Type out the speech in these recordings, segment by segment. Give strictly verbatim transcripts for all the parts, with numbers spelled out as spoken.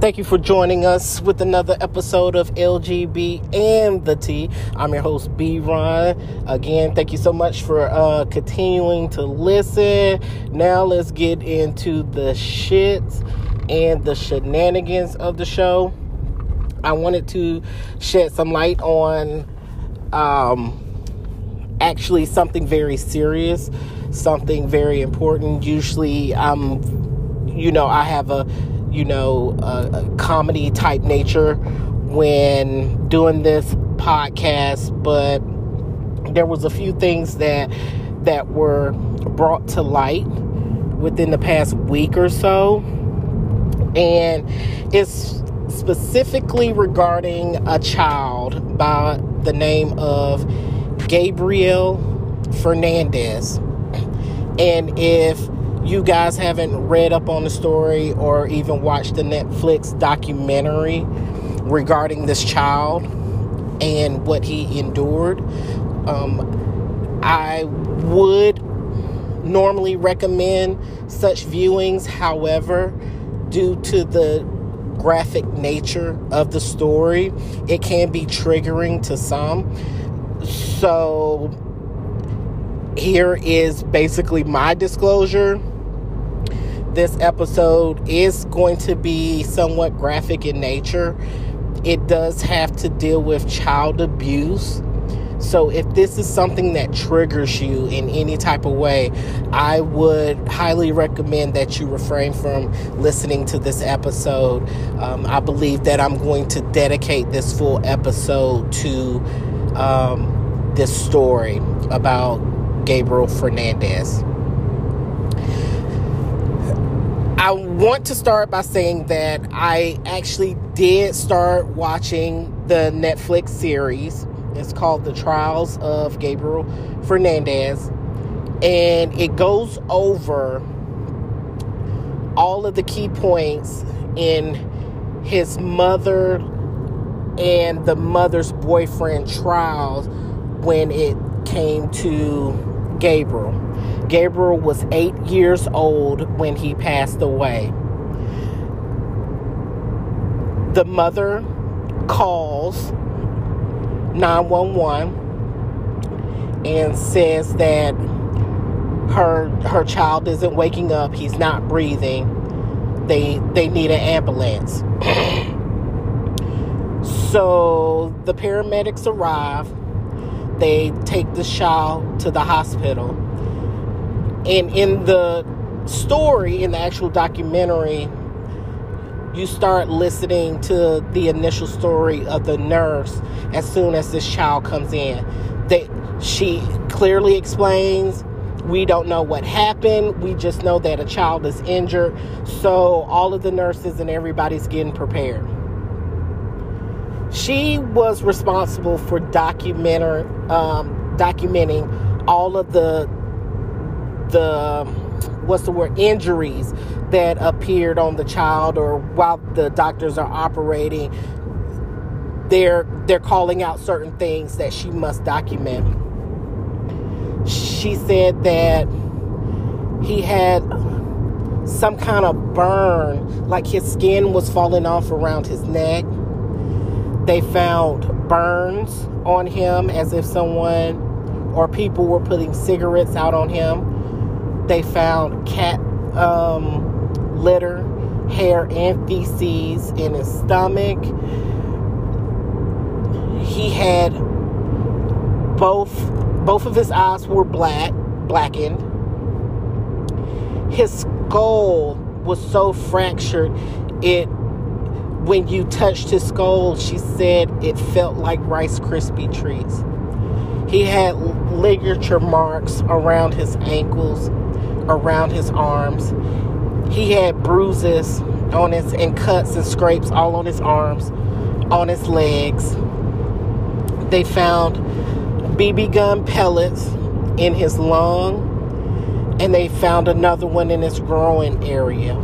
Thank you for joining us with another episode of L G B and the T. I'm your host, B-Ron. Again, thank you so much for uh, continuing to listen. Now let's get into the shits and the shenanigans of the show. I wanted to shed some light on um, actually something very serious, something very important. Usually, I'm, you know, I have a... you know, uh, a comedy type nature when doing this podcast, but there was a few things that that were brought to light within the past week or so, and it's specifically regarding a child by the name of Gabriel Fernandez. And if you guys haven't read up on the story or even watched the Netflix documentary regarding this child and what he endured, um, I would normally recommend such viewings. However, due to the graphic nature of the story, it can be triggering to some. So here is basically my disclosure. This episode is going to be somewhat graphic in nature. It does have to deal with child abuse. So if this is something that triggers you in any type of way, I would highly recommend that you refrain from listening to this episode. Um, I believe that I'm going to dedicate this full episode to um, this story about Gabriel Fernandez. I want to start by saying that I actually did start watching the Netflix series. It's called The Trials of Gabriel Fernandez, and it goes over all of the key points in his mother and the mother's boyfriend trials when it came to Gabriel. Gabriel was eight years old when he passed away. The mother calls nine one one and says that her her child isn't waking up. He's not breathing. They they need an ambulance. So the paramedics arrive. They take the child to the hospital. And in the story, in the actual documentary, you start listening to the initial story of the nurse as soon as this child comes in. They, she clearly explains, we don't know what happened. We just know that a child is injured. So all of the nurses and everybody's getting prepared. She was responsible for documenter, um, documenting all of the the what's the word injuries that appeared on the child, or while the doctors are operating, they're they're calling out certain things that she must document. She said that he had some kind of burn, like his skin was falling off around his neck. They found burns on him as if someone or people were putting cigarettes out on him. They found cat um, litter, hair, and feces in his stomach. He had both, both of his eyes were black, blackened. His skull was so fractured, it, when you touched his skull, she said it felt like Rice Krispie treats. He had ligature marks around his ankles, around his arms. He had bruises on his, and cuts and scrapes all on his arms, on his legs. They found B B gun pellets in his lung, and they found another one in his groin area.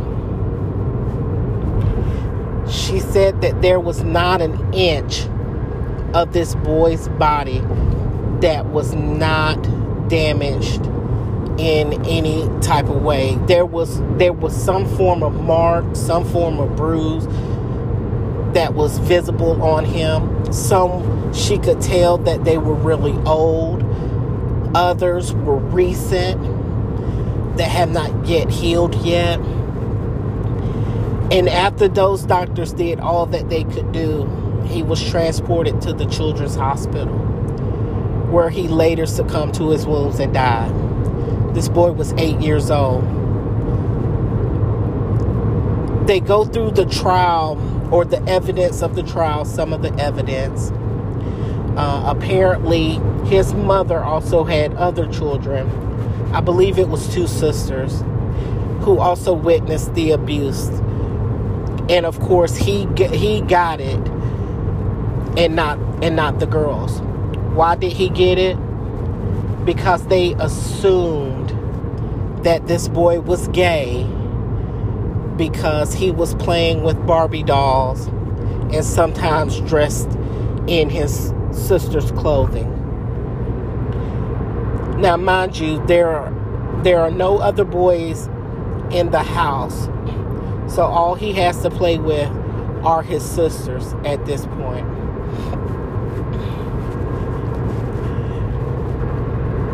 She said that there was not an inch of this boy's body that was not damaged in any type of way. There was there was some form of mark, some form of bruise, that was visible on him. Some she could tell that they were really old. Others were recent that have not yet healed yet. And after those doctors did all that they could do, he was transported to the Children's Hospital, where he later succumbed to his wounds and died. This boy was eight years old. They go through the trial or the evidence of the trial, some of the evidence. Uh, apparently, his mother also had other children. I believe it was two sisters who also witnessed the abuse. And of course, he he got it and not and not the girls. Why did he get it? Because they assumed that this boy was gay because he was playing with Barbie dolls and sometimes dressed in his sister's clothing. Now, mind you, there are, there are no other boys in the house. So all he has to play with are his sisters at this point.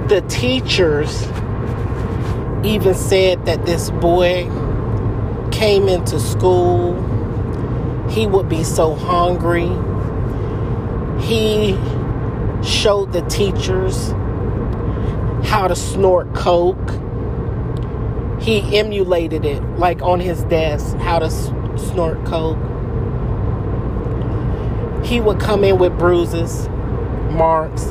The teachers even said that this boy came into school, he would be so hungry. He showed the teachers how to snort coke. He emulated it, like on his desk, how to s- snort coke. He would come in with bruises, marks,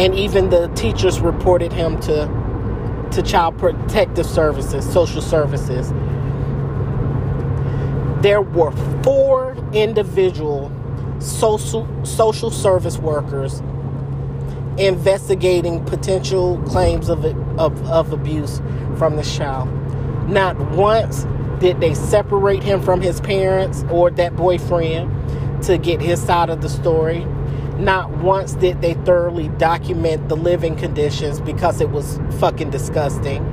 and even the teachers reported him to, to Child Protective Services, Social Services. There were four individual social, social service workers investigating potential claims of, of, of abuse from the child. Not once did they separate him from his parents or that boyfriend to get his side of the story. Not once did they thoroughly document the living conditions because it was fucking disgusting.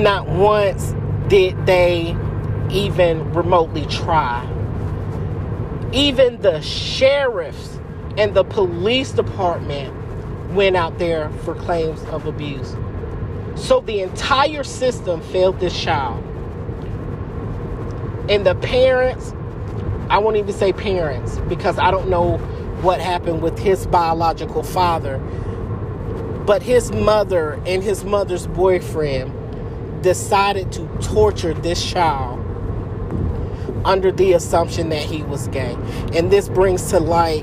Not once did they even remotely try. Even the sheriffs and the police department went out there for claims of abuse. So the entire system failed this child. And the parents, I won't even say parents, because I don't know what happened with his biological father, but his mother and his mother's boyfriend decided to torture this child under the assumption that he was gay. And this brings to light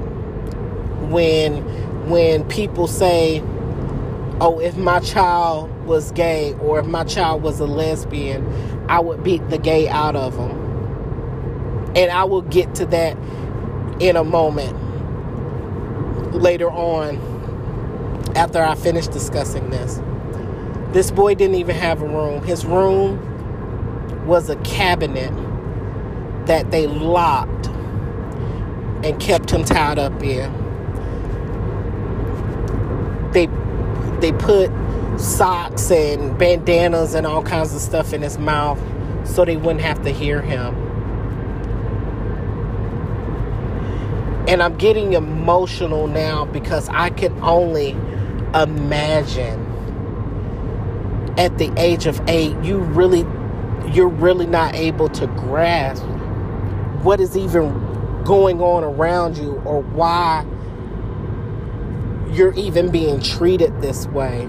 when when people say, oh, if my child was gay or if my child was a lesbian, I would beat the gay out of them. And I will get to that in a moment later on after I finish discussing this. This boy didn't even have a room. His room was a cabinet that they locked and kept him tied up in. They they put socks and bandanas and all kinds of stuff in his mouth so they wouldn't have to hear him. And I'm getting emotional now because I can only imagine at the age of eight, you really, you're really not able to grasp what is even going on around you or why you're even being treated this way.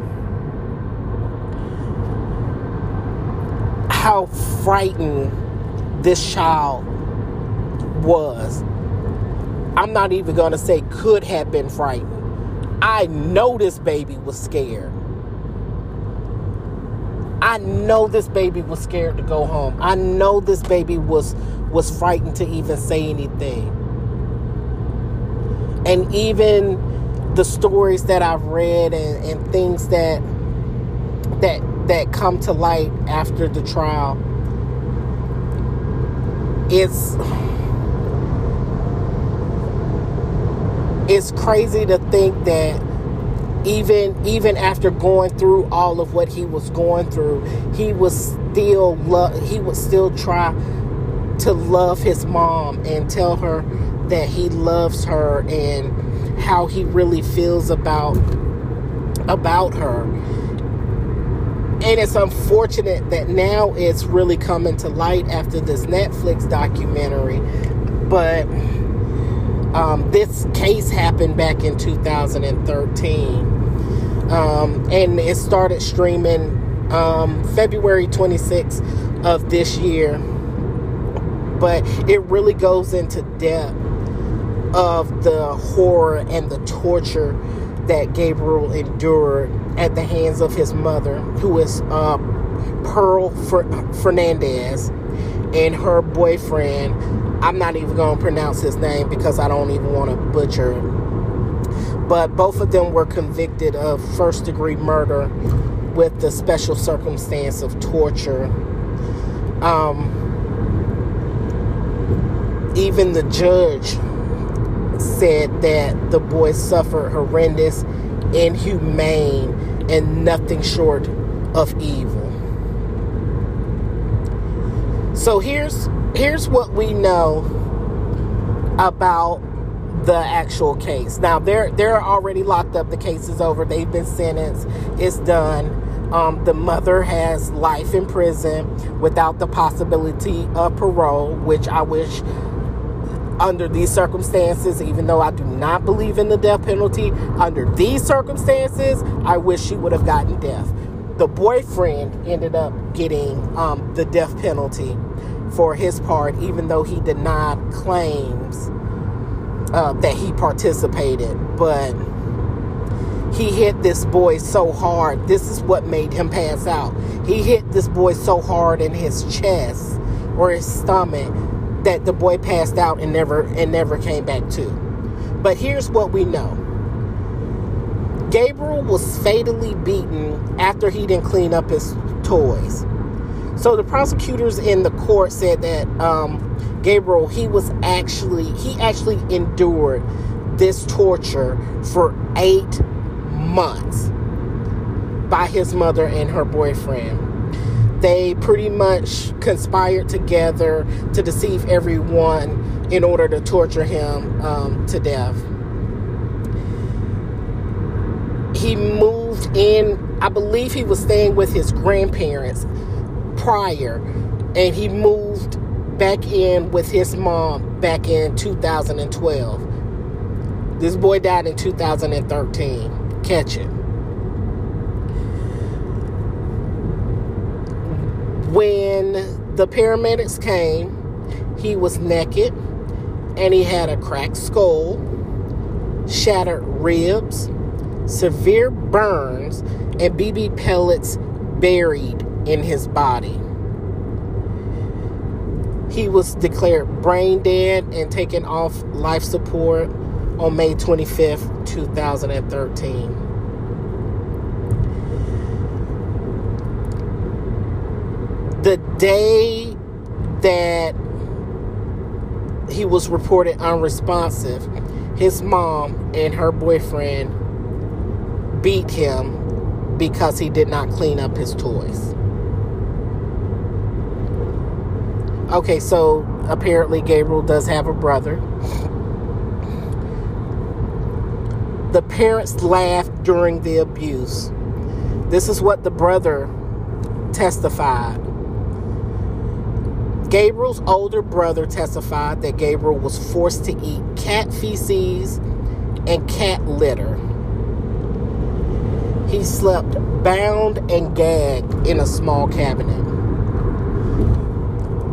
How frightened this child was. I'm not even going to say could have been frightened. I know this baby was scared. I know this baby was scared to go home. I know this baby was, was frightened to even say anything. And even the stories that I've read and, and things that that that come to light after the trial, it's it's crazy to think that even even after going through all of what he was going through, he was still lo- he would still try to love his mom and tell her that he loves her and how he really feels about about her. And it's unfortunate that now it's really coming to light after this Netflix documentary. But um, this case happened back in two thousand thirteen. Um, and it started streaming um, February twenty-sixth of this year. But it really goes into depth of the horror and the torture that Gabriel endured at the hands of his mother, who is uh, Pearl Fernandez, and her boyfriend. I'm not even going to pronounce his name because I don't even want to butcher it. But both of them were convicted of first-degree murder with the special circumstance of torture. Um, even the judge said that the boy suffered horrendous, inhumane, and nothing short of evil. So here's here's what we know about the actual case. Now they're they're already locked up. The case is over. They've been sentenced. It's done. Um, the mother has life in prison without the possibility of parole, which I wish. Under these circumstances, even though I do not believe in the death penalty, under these circumstances, I wish she would have gotten death. The boyfriend ended up getting um, the death penalty for his part, even though he denied claims uh, that he participated. But he hit this boy so hard. This is what made him pass out. He hit this boy so hard in his chest or his stomach that the boy passed out and never and never came back to. But here's what we know. Gabriel was fatally beaten after he didn't clean up his toys. So the prosecutors in the court said that um, Gabriel, he was actually, he actually endured this torture for eight months by his mother and her boyfriend. They pretty much conspired together to deceive everyone in order to torture him um, to death. He moved in, I believe he was staying with his grandparents prior, and he moved back in with his mom back in two thousand twelve. This boy died in two thousand thirteen. Catch it. When the paramedics came, he was naked and he had a cracked skull, shattered ribs, severe burns, and B B pellets buried in his body. He was declared brain dead and taken off life support on May twenty-fifth, two thousand thirteen. The day that he was reported unresponsive, his mom and her boyfriend beat him because he did not clean up his toys. Okay, so apparently Gabriel does have a brother. The parents laughed during the abuse. This is what the brother testified. Gabriel's older brother testified that Gabriel was forced to eat cat feces and cat litter. He slept bound and gagged in a small cabinet.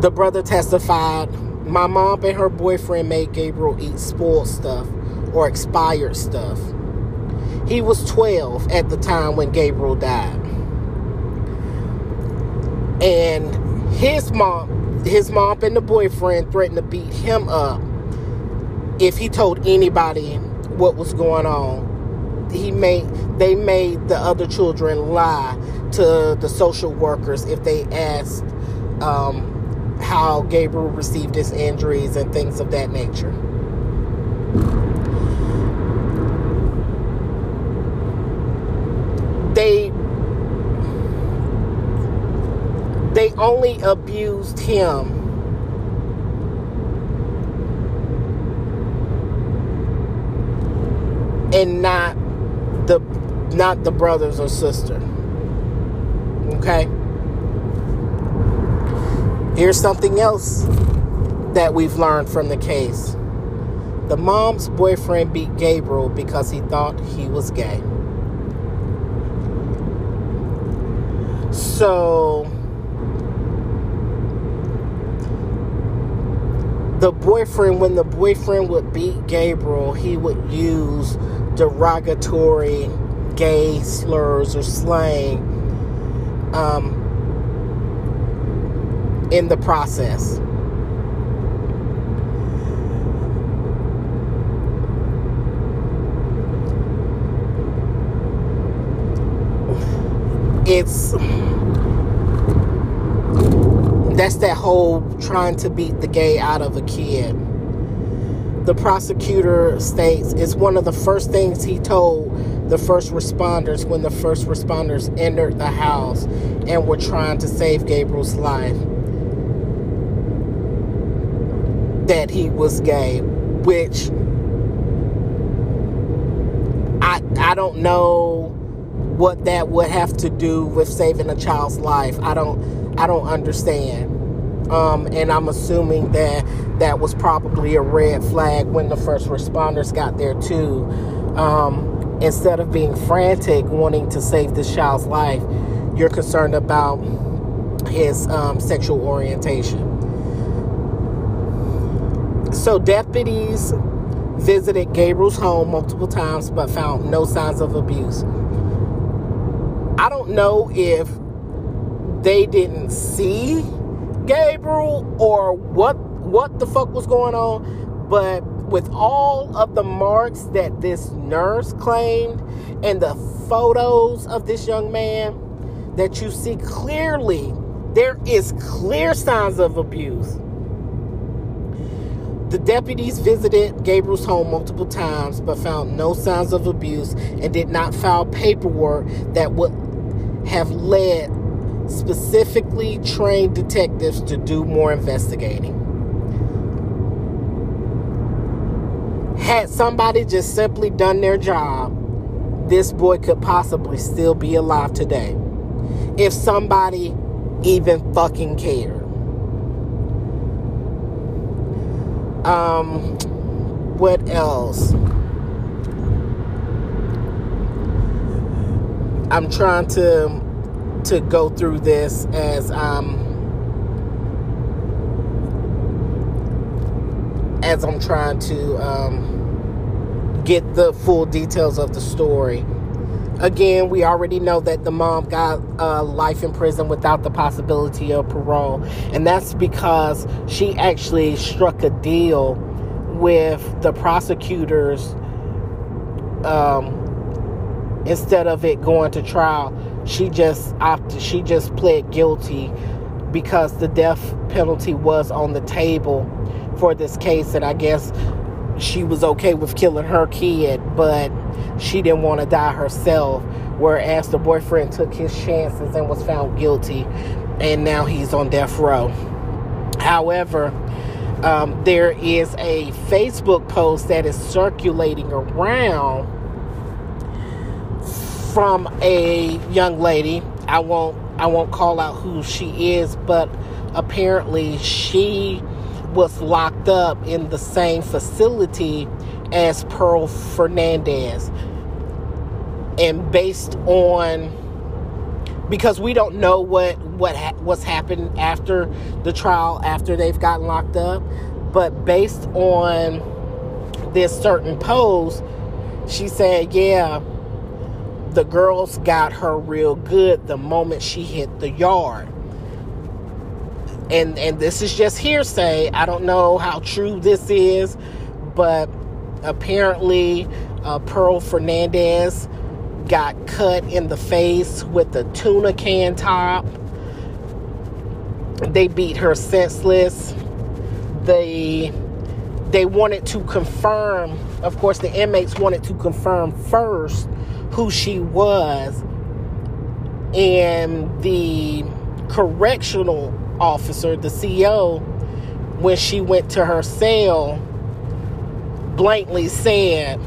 The brother testified, "My mom and her boyfriend made Gabriel eat spoiled stuff or expired stuff." He was twelve at the time when Gabriel died. And his mom... His mom and the boyfriend threatened to beat him up if he told anybody what was going on. He made, they made the other children lie to the social workers if they asked um, how Gabriel received his injuries and things of that nature. They... They only abused him and not the not the brothers or sister. Okay? Here's something else that we've learned from the case. The mom's boyfriend beat Gabriel because he thought he was gay. So the boyfriend, when the boyfriend would beat Gabriel, he would use derogatory gay slurs or slang um, in the process. It's, that's that whole trying to beat the gay out of a kid. The prosecutor states it's one of the first things he told the first responders when the first responders entered the house and were trying to save Gabriel's life, that he was gay, which I, I don't know what that would have to do with saving a child's life. I don't, I don't understand. Um, and I'm assuming that that was probably a red flag when the first responders got there too. Um, instead of being frantic, wanting to save this child's life, you're concerned about his um, sexual orientation. So deputies visited Gabriel's home multiple times, but found no signs of abuse. I don't know if they didn't see Gabriel or what what the fuck was going on, but with all of the marks that this nurse claimed and the photos of this young man that you see clearly, there is clear signs of abuse. The deputies visited Gabriel's home multiple times but found no signs of abuse and did not file paperwork that would have led specifically trained detectives to do more investigating. Had somebody just simply done their job, this boy could possibly still be alive today. If somebody even fucking cared. Um, what else? I'm trying to to go through this as um as I'm trying to um get the full details of the story. Again, we already know that the mom got uh, life in prison without the possibility of parole. And that's because she actually struck a deal with the prosecutors. Um, instead of it going to trial, she just opted, she just pled guilty because the death penalty was on the table for this case. And I guess she was okay with killing her kid, but she didn't want to die herself, whereas the boyfriend took his chances and was found guilty, and now he's on death row. However, um, there is a Facebook post that is circulating around from a young lady. I won't, I won't call out who she is, but apparently she was locked up in the same facility as Pearl Fernandez. And based on, because we don't know what what ha- what's happened after the trial, after they've gotten locked up, but based on this certain post, she said, yeah, the girls got her real good the moment she hit the yard. And and this is just hearsay. I don't know how true this is, but apparently uh, Pearl Fernandez got cut in the face with a tuna can top. They beat her senseless. They they wanted to confirm, of course the inmates wanted to confirm first who she was, and the correctional officer, the C O, when she went to her cell, blatantly said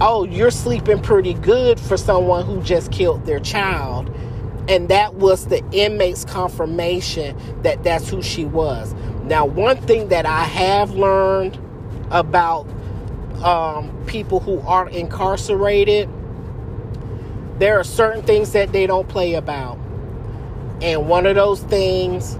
oh, you're sleeping pretty good for someone who just killed their child. And that was the inmate's confirmation that that's who she was. Now, one thing that I have learned about um, people who are incarcerated, there are certain things that they don't play about. And one of those things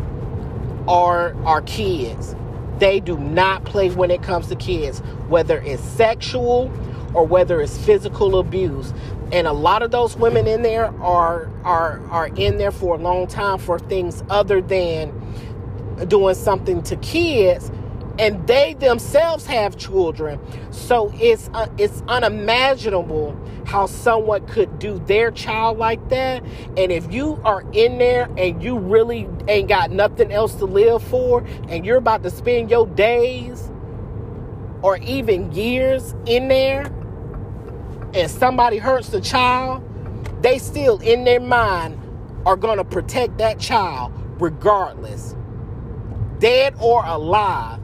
are, are kids. They do not play when it comes to kids, whether it's sexual or whether it's physical abuse. And a lot of those women in there are are are in there for a long time for things other than doing something to kids, and they themselves have children. So it's uh, it's unimaginable how someone could do their child like that. And if you are in there and you really ain't got nothing else to live for, and you're about to spend your days or even years in there, and somebody hurts the child, they still in their mind are going to protect that child regardless, dead or alive.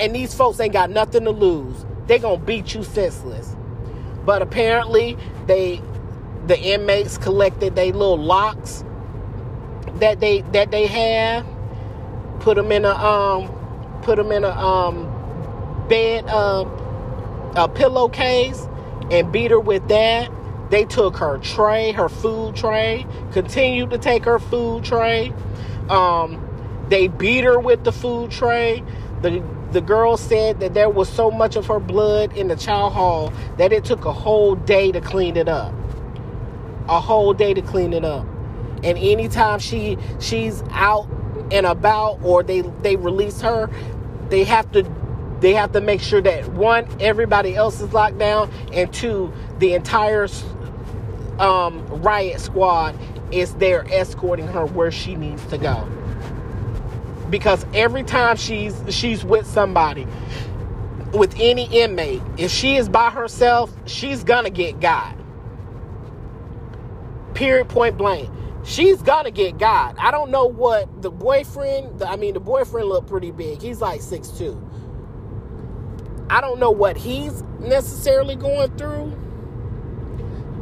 And these folks ain't got nothing to lose. They going to beat you senseless. But apparently they the inmates collected they little locks that they that they have, put them in a um put them in a um bed uh, a pillowcase, and beat her with that. They took her tray, her food tray, continued to take her food tray. Um, they beat her with the food tray. The the girl said that there was so much of her blood in the child hall that it took a whole day to clean it up. A whole day to clean it up. And anytime she she's out and about, or they, they release her, they have to They have to make sure that, one, everybody else is locked down, and two, the entire um, riot squad is there escorting her where she needs to go. Because every time she's she's with somebody, with any inmate, if she is by herself, she's gonna get got. Period, point blank. She's gonna get got. I don't know what the boyfriend. The, I mean, the boyfriend looked pretty big. He's like six foot two. I don't know what he's necessarily going through,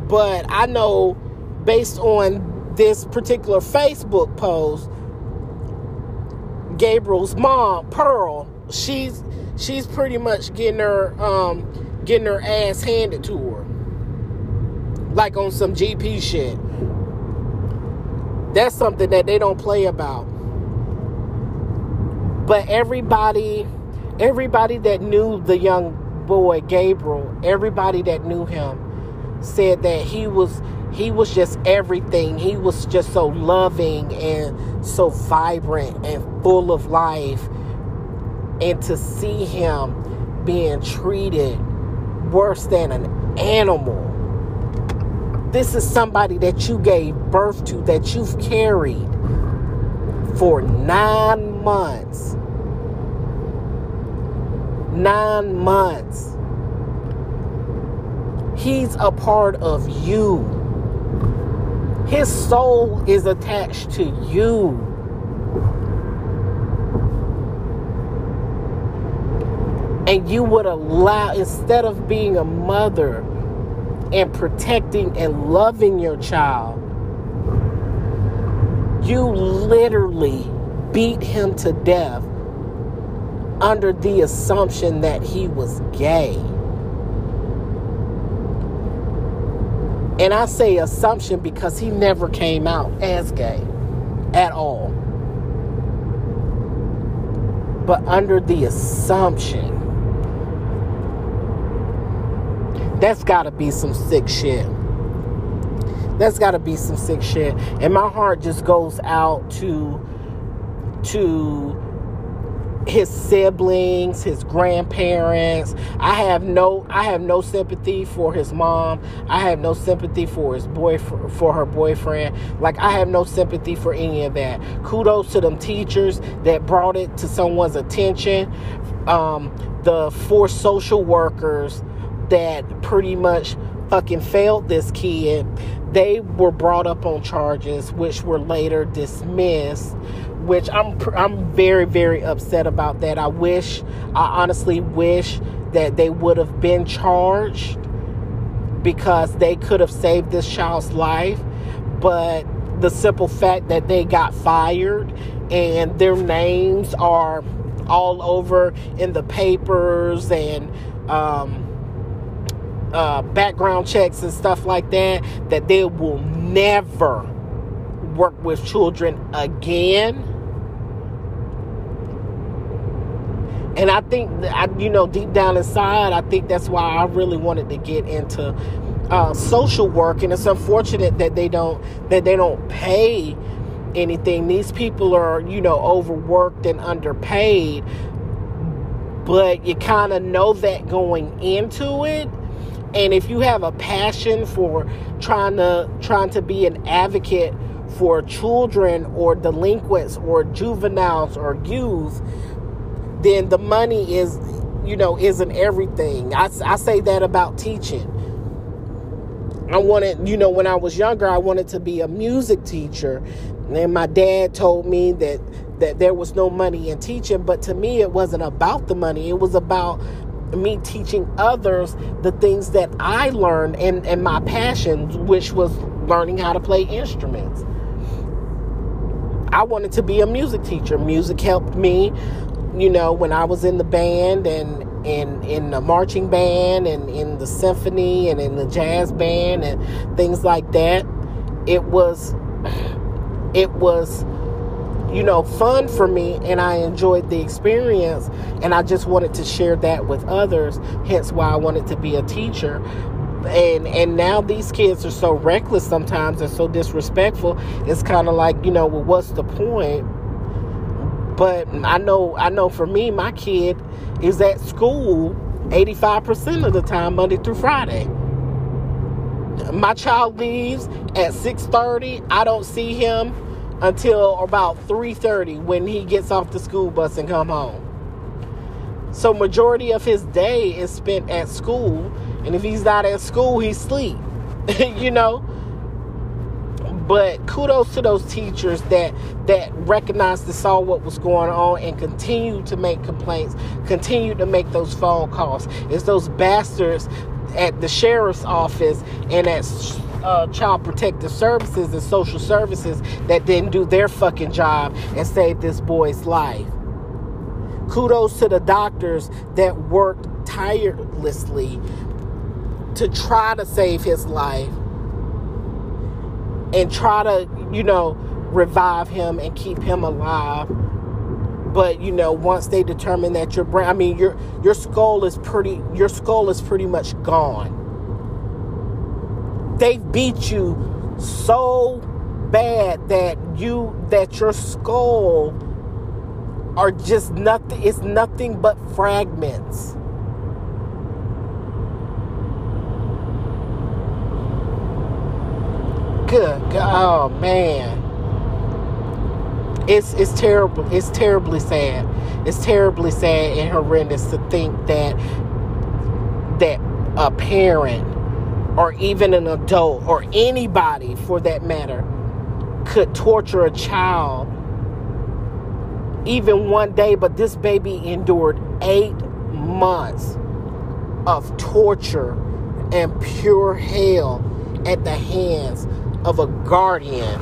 but I know based on this particular Facebook post, Gabriel's mom, Pearl, she's she's pretty much getting her um, getting her ass handed to her, like on some G P shit. That's something that they don't play about. But everybody. Everybody that knew the young boy, Gabriel, everybody that knew him said that he was he was just everything. He was just so loving and so vibrant and full of life. And to see him being treated worse than an animal. This is somebody that you gave birth to, that you've carried for nine months. Nine months. He's a part of you. His soul is attached to you. And you would allow, instead of being a mother and protecting and loving your child, you literally beat him to death under the assumption that he was gay. And I say assumption because he never came out as gay at all. But under the assumption, that's gotta be some sick shit. That's gotta be some sick shit. And my heart just goes out to to his siblings, his grandparents. I have no, I have no sympathy for his mom. I have no sympathy for his boyfriend, for her boyfriend. Like, I have no sympathy for any of that. Kudos to them teachers that brought it to someone's attention. Um, the four social workers that pretty much fucking failed this kid. They were brought up on charges, which were later dismissed. Which I'm I'm very, very upset about that. I wish, I honestly wish that they would have been charged because they could have saved this child's life, but the simple fact that they got fired and their names are all over in the papers and um, uh, background checks and stuff like that, that they will never work with children again. And I think, I, you know, deep down inside, I think that's why I really wanted to get into uh, social work. And it's unfortunate that they don't that they don't pay anything. These people are, you know, overworked and underpaid. But you kind of know that going into it. And if you have a passion for trying to trying to be an advocate for children or delinquents or juveniles or youth, then the money is, you know, isn't everything. I, I say that about teaching. I wanted, you know, when I was younger, I wanted to be a music teacher. And my dad told me that, that there was no money in teaching. But to me, it wasn't about the money. It was about me teaching others the things that I learned and, and my passions, which was learning how to play instruments. I wanted to be a music teacher. Music helped me. You know, when I was in the band and in in the marching band and in the symphony and in the jazz band and things like that, it was it was you know, fun for me, and I enjoyed the experience, and I just wanted to share that with others, hence why I wanted to be a teacher. And and now these kids are so reckless sometimes and so disrespectful. It's kind of like, you know, well, what's the point? But I know, I know for me, my kid is at school eighty-five percent of the time, Monday through Friday. My child leaves at six thirty. I don't see him until about three thirty when he gets off the school bus and come home. So majority of his day is spent at school. And if he's not at school, he's asleep, you know. But kudos to those teachers that that recognized and saw what was going on and continued to make complaints, continued to make those phone calls. It's those bastards at the sheriff's office and at uh, Child Protective Services and Social Services that didn't do their fucking job and saved this boy's life. Kudos to the doctors that worked tirelessly to try to save his life and try to, you know, revive him and keep him alive. But, you know, once they determine that your brain, I mean, your your skull is pretty, your skull is pretty much gone. They beat you so bad that you, that your skull are just nothing, it's nothing but fragments. Good. Oh man, it's it's terrible. It's terribly sad. It's terribly sad and horrendous to think that that a parent or even an adult or anybody for that matter could torture a child even one day. But this baby endured eight months of torture and pure hell at the hands of a guardian,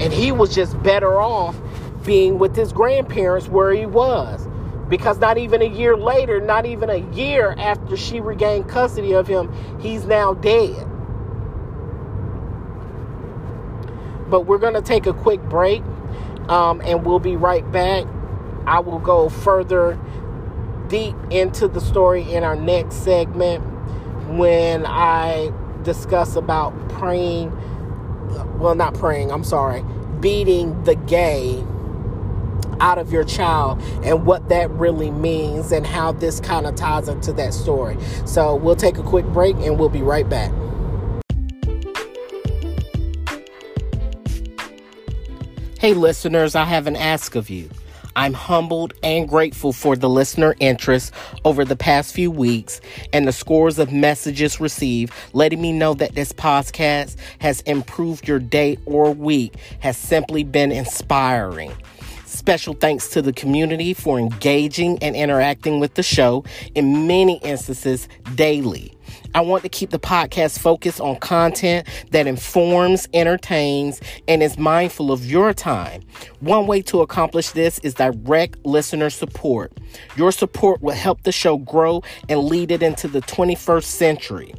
and he was just better off being with his grandparents where he was, because not even a year later, not even a year after she regained custody of him, he's now dead. But we're going to take a quick break, um, and we'll be right back. I will go further deep into the story in our next segment when I discuss about praying Well, not praying, I'm sorry, beating the gay out of your child and what that really means and how this kind of ties into that story. So we'll take a quick break and we'll be right back. Hey, listeners, I have an ask of you. I'm humbled and grateful for the listener interest over the past few weeks and the scores of messages received letting me know that this podcast has improved your day or week, has simply been inspiring. Special thanks to the community for engaging and interacting with the show in many instances daily. I want to keep the podcast focused on content that informs, entertains, and is mindful of your time. One way to accomplish this is direct listener support. Your support will help the show grow and lead it into the twenty-first century.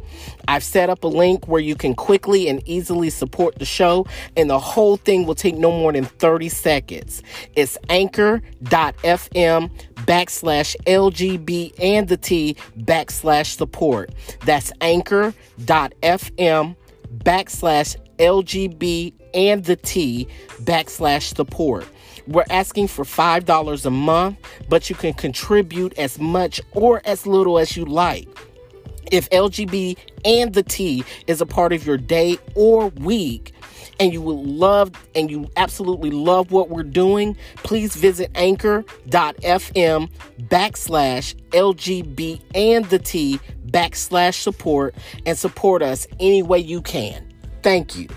I've set up a link where you can quickly and easily support the show, and the whole thing will take no more than thirty seconds. It's anchor dot f m backslash L G B and the T backslash support. That's anchor dot f m backslash L G B and the T backslash support. We're asking for five dollars a month, but you can contribute as much or as little as you like. If L G B and the T is a part of your day or week, and you will love, and you absolutely love what we're doing, please visit anchor dot f m backslash L G B and the T backslash support and support us any way you can. Thank you.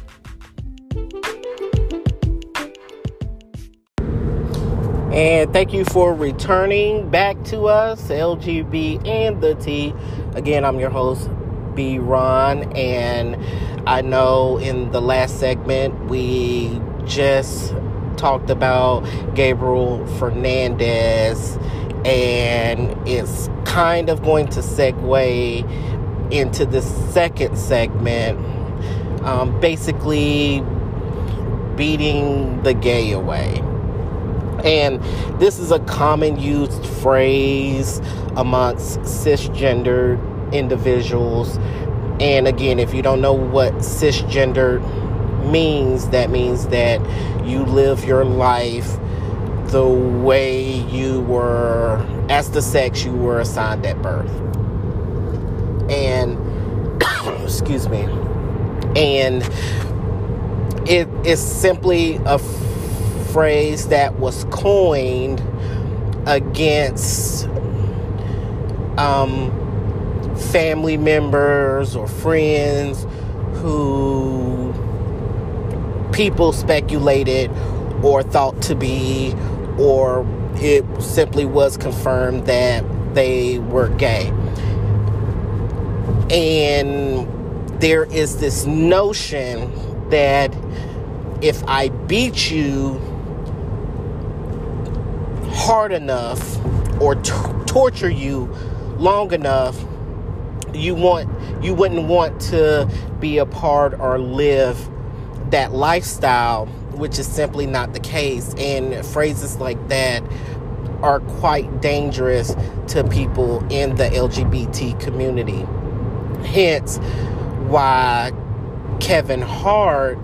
And thank you for returning back to us, L G B and the T. Again, I'm your host, B-Ron, and I know in the last segment we just talked about Gabriel Fernandez, and it's kind of going to segue into the second segment, um, basically beating the gay away. And this is a common used phrase amongst cisgendered individuals. And again, if you don't know what cisgendered means, that means that you live your life the way you were, as the sex you were assigned at birth. And, excuse me, and it is simply a phrase that was coined against um, family members or friends who people speculated or thought to be, or it simply was confirmed that they were gay. And there is this notion that if I beat you hard enough or t- torture you long enough, you want you wouldn't want to be a part or live that lifestyle, which is simply not the case. And phrases like that are quite dangerous to people in the L G B T community. Hence why Kevin Hart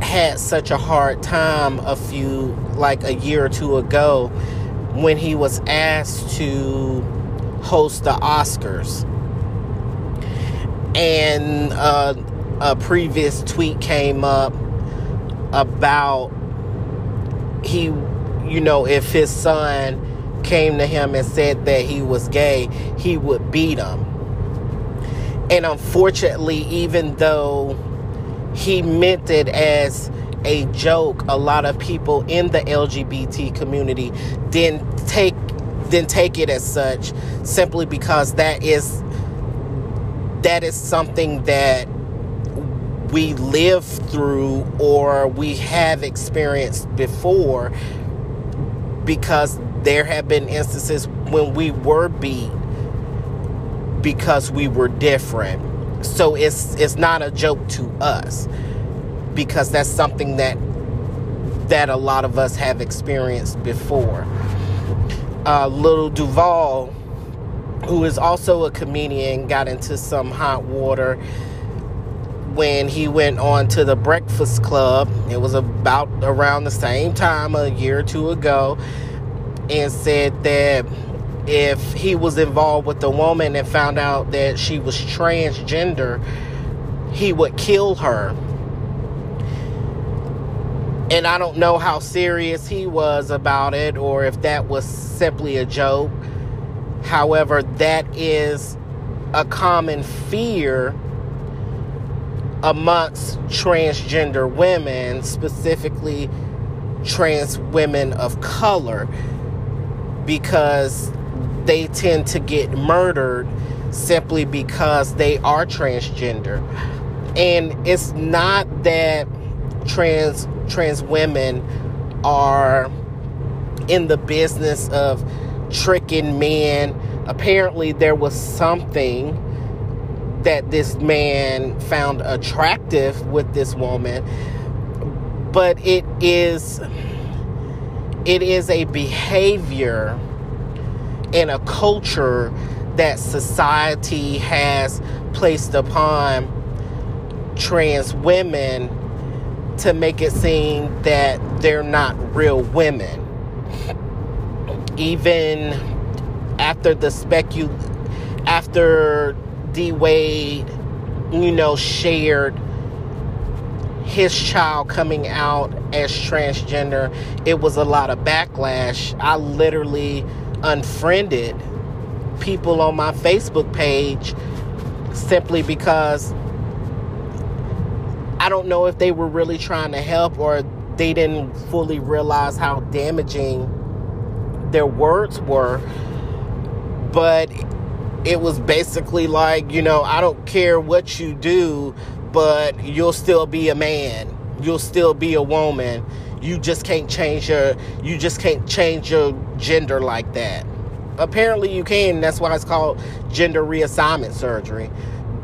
had such a hard time a few, like a year or two ago, when he was asked to host the Oscars. And uh, a previous tweet came up about he, you know, if his son came to him and said that he was gay, he would beat him. And unfortunately, even though he meant it as a joke, a lot of people in the L G B T community didn't take didn't take it as such, simply because that is that is something that we live through or we have experienced before, because there have been instances when we were beat because we were different. So it's it's not a joke to us, because that's something that that a lot of us have experienced before. Uh, little Duval, who is also a comedian, got into some hot water when he went on to the Breakfast Club. It was about around the same time, a year or two ago, and said that if he was involved with a woman and found out that she was transgender, he would kill her. And I don't know how serious he was about it, or if that was simply a joke. However, that is a common fear amongst transgender women, specifically trans women of color, because they tend to get murdered simply because they are transgender. And it's not that trans trans women are in the business of tricking men. Apparently there was something that this man found attractive with this woman, but it is it is a behavior and a culture that society has placed upon trans women to make it seem that they're not real women. Even after the specu, after D. Wade, you know, shared his child coming out as transgender, it was a lot of backlash. I literally unfriended people on my Facebook page simply because I don't know if they were really trying to help or they didn't fully realize how damaging their words were. But it was basically like, you know, I don't care what you do, but you'll still be a man. You'll still be a woman. You just can't change your you just can't change your gender like that. Apparently you can. That's why it's called gender reassignment surgery.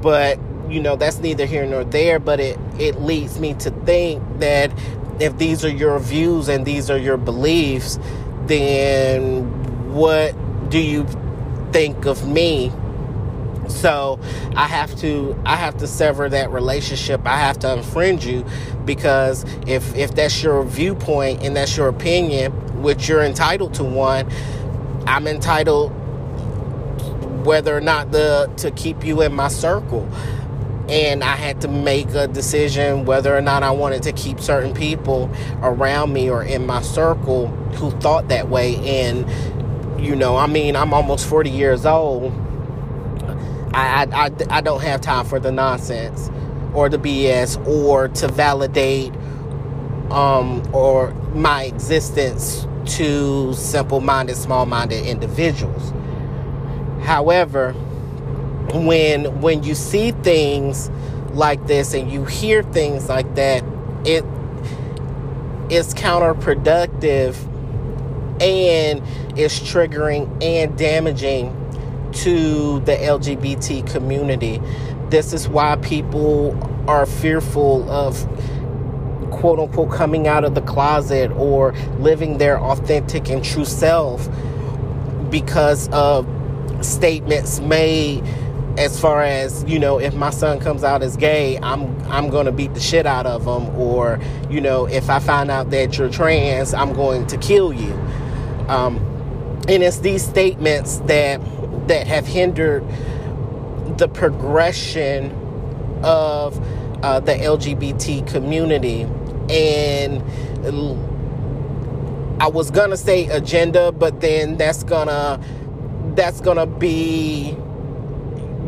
But, you know, that's neither here nor there. But it, it leads me to think that if these are your views and these are your beliefs, then what do you think of me? So I have to I have to sever that relationship. I have to unfriend you, because if if that's your viewpoint and that's your opinion, which you're entitled to one, I'm entitled whether or not the to keep you in my circle. And I had to make a decision whether or not I wanted to keep certain people around me or in my circle who thought that way. And you know, I mean, I'm almost forty years old. I, I, I don't have time for the nonsense or the B S or to validate um, or my existence to simple-minded, small-minded individuals. However, when when you see things like this and you hear things like that, it it's counterproductive and it's triggering and damaging to the L G B T community. This is why people are fearful of quote unquote coming out of the closet or living their authentic and true self, because of statements made as far as, you know, if my son comes out as gay, I'm I'm going to beat the shit out of him, or, you know, if I find out that you're trans, I'm going to kill you. Um, and it's these statements that that have hindered the progression of uh, the L G B T community. And I was going to say agenda, but then that's going to that's going to be,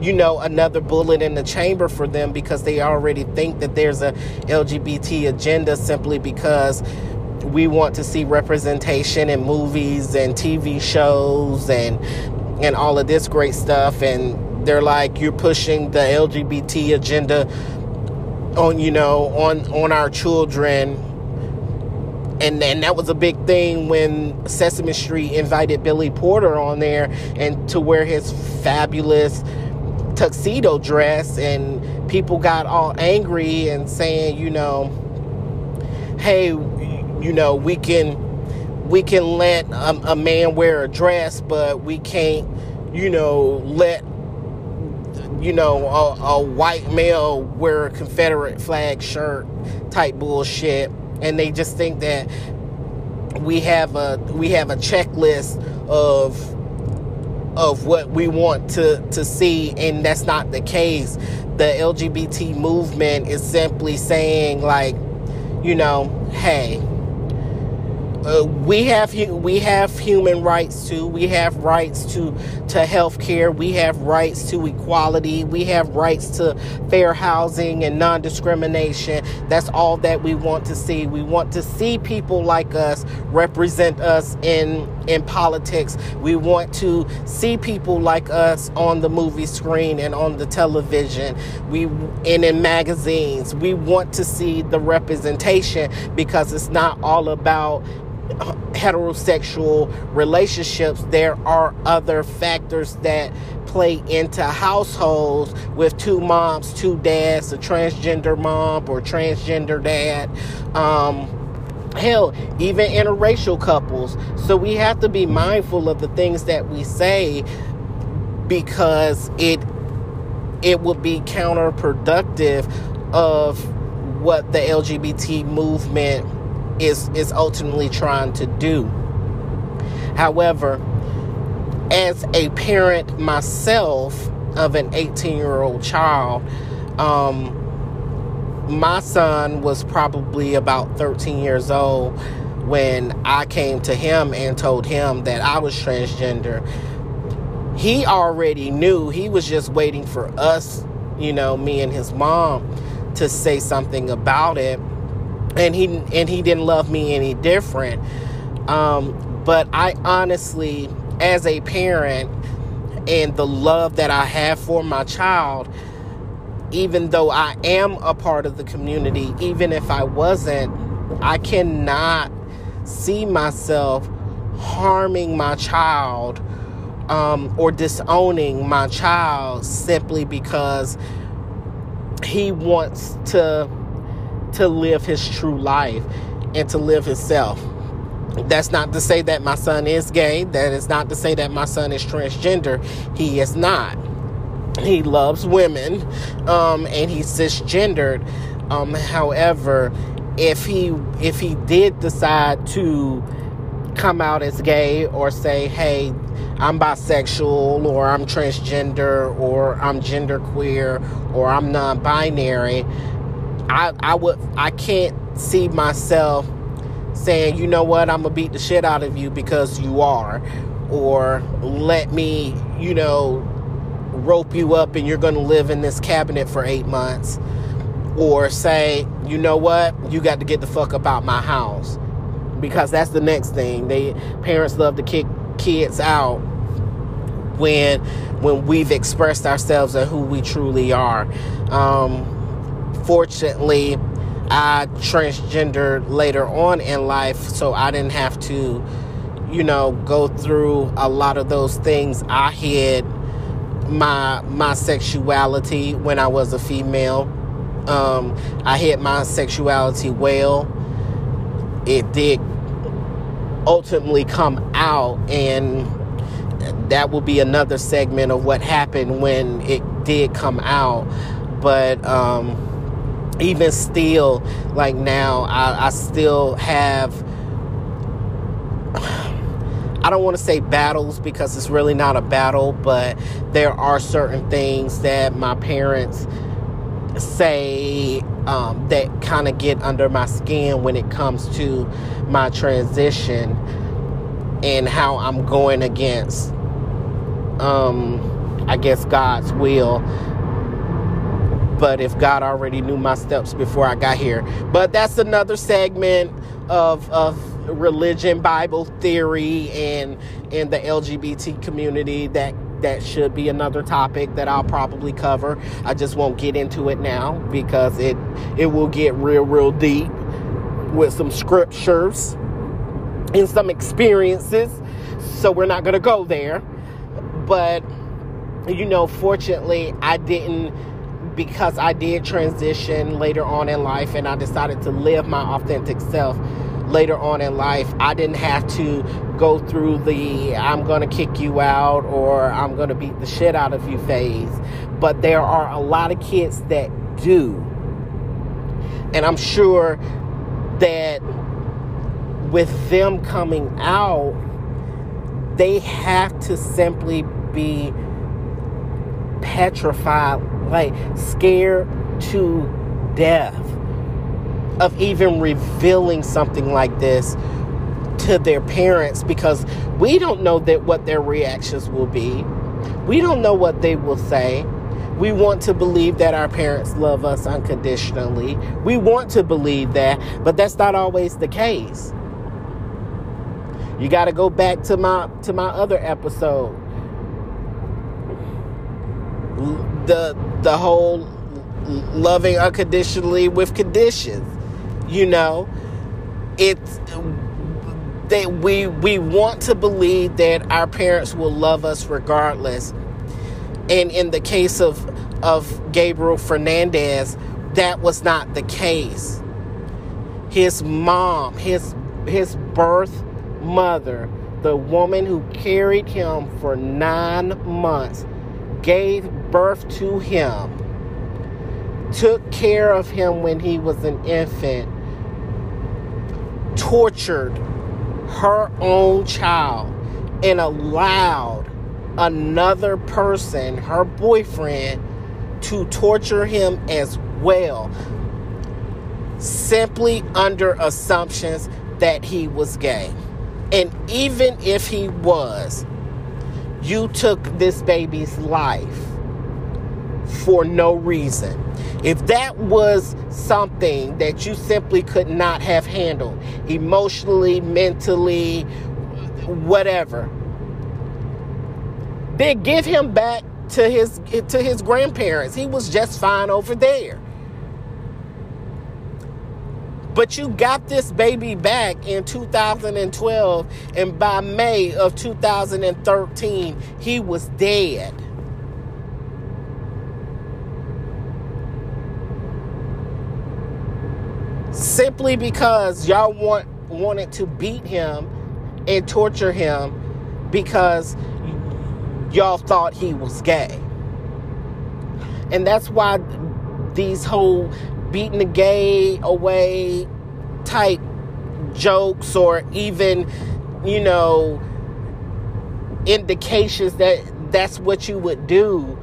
you know, another bullet in the chamber for them, because they already think that there's a L G B T agenda simply because we want to see representation in movies and T V shows and and all of this great stuff. And they're like, you're pushing the L G B T agenda on, you know, on, on our children. And and that was a big thing when Sesame Street invited Billy Porter on there and to wear his fabulous tuxedo dress, and people got all angry and saying, you know, hey, you know, we can we can let a, a man wear a dress, but we can't, you know, let, you know, a, a white male wear a Confederate flag shirt type bullshit. And they just think that we have a we have a checklist of of what we want to, to see, and that's not the case. The L G B T movement is simply saying, like, you know, hey, uh, we have we have human rights too. We have rights to to health care. We have rights to equality. We have rights to fair housing and non-discrimination. That's all that we want to see. We want to see people like us represent us in in politics. We want to see people like us on the movie screen and on the television, we and in magazines. We want to see the representation, because it's not all about heterosexual relationships. There are other factors that play into households with two moms, two dads, a transgender mom or transgender dad. Um, hell, even interracial couples. So we have to be mindful of the things that we say, because it it would be counterproductive of what the L G B T movement is is ultimately trying to do. However, as a parent myself of an eighteen-year-old child, um, my son was probably about thirteen years old when I came to him and told him that I was transgender. He already knew. He was just waiting for us, you know, me and his mom, to say something about it. And he and he didn't love me any different. Um, but I honestly, as a parent, and the love that I have for my child, even though I am a part of the community, even if I wasn't, I cannot see myself harming my child um, or disowning my child simply because he wants to to live his true life and to live himself. That's not to say that my son is gay. That is not to say that my son is transgender. He is not. He loves women, um, and he's cisgendered. Um, however, if he if he did decide to come out as gay or say, hey, I'm bisexual, or I'm transgender, or I'm genderqueer, or I'm non-binary, I, I would I can't see myself saying, you know what, I'm gonna beat the shit out of you because you are, or let me, you know, rope you up and you're gonna live in this cabinet for eight months, or say, you know what, you got to get the fuck up out my house, because that's the next thing. They parents love to kick kids out when when we've expressed ourselves and who we truly are. Um, Fortunately, I transgendered later on in life, so I didn't have to, you know, go through a lot of those things. I hid my my sexuality when I was a female. Um, I hid my sexuality well. It did ultimately come out, and that will be another segment of what happened when it did come out. But um, even still, like now, I, I still have, I don't want to say battles, because it's really not a battle, but there are certain things that my parents say um, that kind of get under my skin when it comes to my transition and how I'm going against, um, I guess, God's will. But if God already knew my steps before I got here. But that's another segment of of religion, Bible theory, and and the L G B T community. That that should be another topic that I'll probably cover. I just won't get into it now, because it it will get real, real deep with some scriptures and some experiences. So we're not going to go there. But, you know, fortunately, I didn't. Because I did transition later on in life, and I decided to live my authentic self later on in life, I didn't have to go through the I'm going to kick you out or I'm going to beat the shit out of you phase. But there are a lot of kids that do. And I'm sure that with them coming out, they have to simply be petrified, like scared to death of even revealing something like this to their parents, because we don't know that what their reactions will be. We don't know what they will say. We want to believe that our parents love us unconditionally. We want to believe that, but that's not always the case. You got to go back to my to my other episode. The the whole loving unconditionally with conditions. You know, it's that we we want to believe that our parents will love us regardless. And in the case of of Gabriel Fernandez, that was not the case. His mom, his his birth mother, the woman who carried him for nine months, gave birth to him, took care of him when he was an infant, tortured her own child, and allowed another person, her boyfriend, to torture him as well, simply under assumptions that he was gay. And even if he was, you took this baby's life for no reason. If that was something that you simply could not have handled, emotionally, mentally, whatever, then give him back to his to his grandparents. He was just fine over there. But you got this baby back in two thousand twelve, and by May of two thousand thirteen, he was dead. Simply because y'all want, wanted to beat him and torture him because y'all thought he was gay. And that's why these whole beating the gay away type jokes, or even, you know, indications that that's what you would do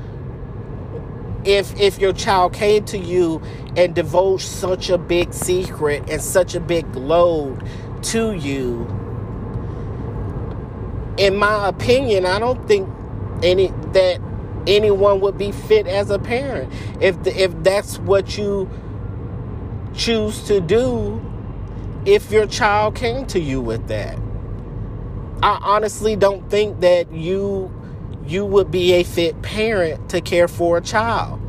if if your child came to you and divulged such a big secret and such a big load to you. In my opinion, I don't think any that anyone would be fit as a parent if the, if that's what you choose to do if your child came to you with that. I honestly don't think that you you would be a fit parent to care for a child.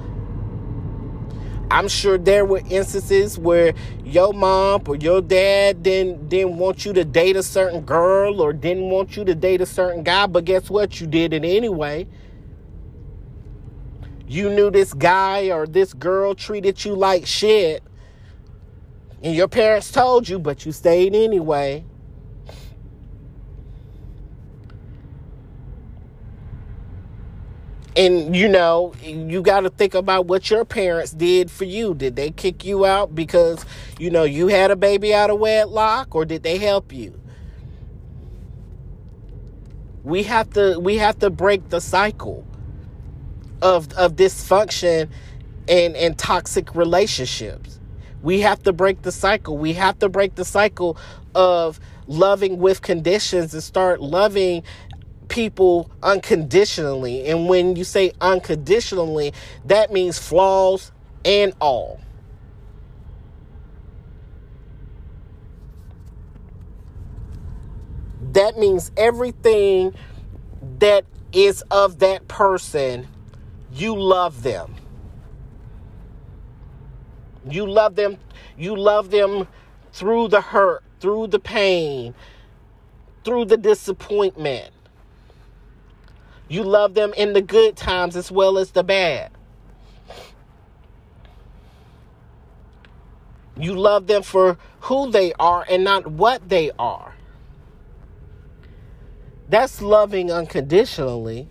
I'm sure there were instances where your mom or your dad didn't, didn't want you to date a certain girl or didn't want you to date a certain guy, but guess what? You did it anyway. You knew this guy or this girl treated you like shit, and your parents told you, but you stayed anyway. And, you know, you got to think about what your parents did for you. Did they kick you out because, you know, you had a baby out of wedlock, or did they help you? We have to we have to break the cycle of of dysfunction and, and toxic relationships. We have to break the cycle. We have to break the cycle of loving with conditions and start loving people unconditionally. And when you say unconditionally, that means flaws and all. That means everything that is of that person, you love them. You love them. You love them through the hurt, through the pain, through the disappointment. You love them in the good times as well as the bad. You love them for who they are and not what they are. That's loving unconditionally.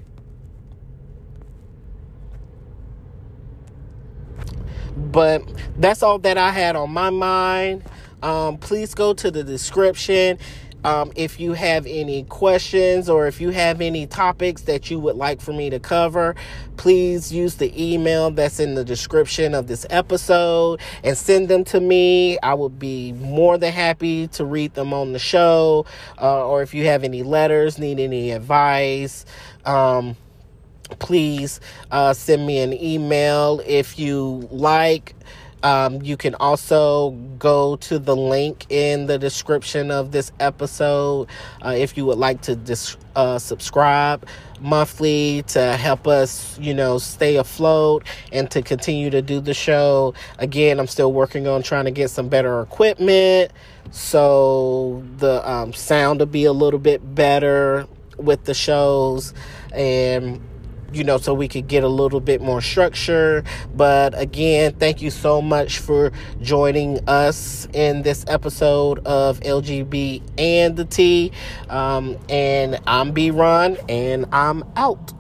But that's all that I had on my mind. Um, please go to the description. Um, if you have any questions or if you have any topics that you would like for me to cover, please use the email that's in the description of this episode and send them to me. I would be more than happy to read them on the show. Uh, or if you have any letters, need any advice, um, please uh, send me an email. If you like Um, you can also go to the link in the description of this episode uh, if you would like to dis- uh, subscribe monthly to help us, you know, stay afloat and to continue to do the show. Again, I'm still working on trying to get some better equipment, so the um, sound will be a little bit better with the shows, and you know, so we could get a little bit more structure. But again, thank you so much for joining us in this episode of L G B and the T. Um, and I'm B-Ron, and I'm out.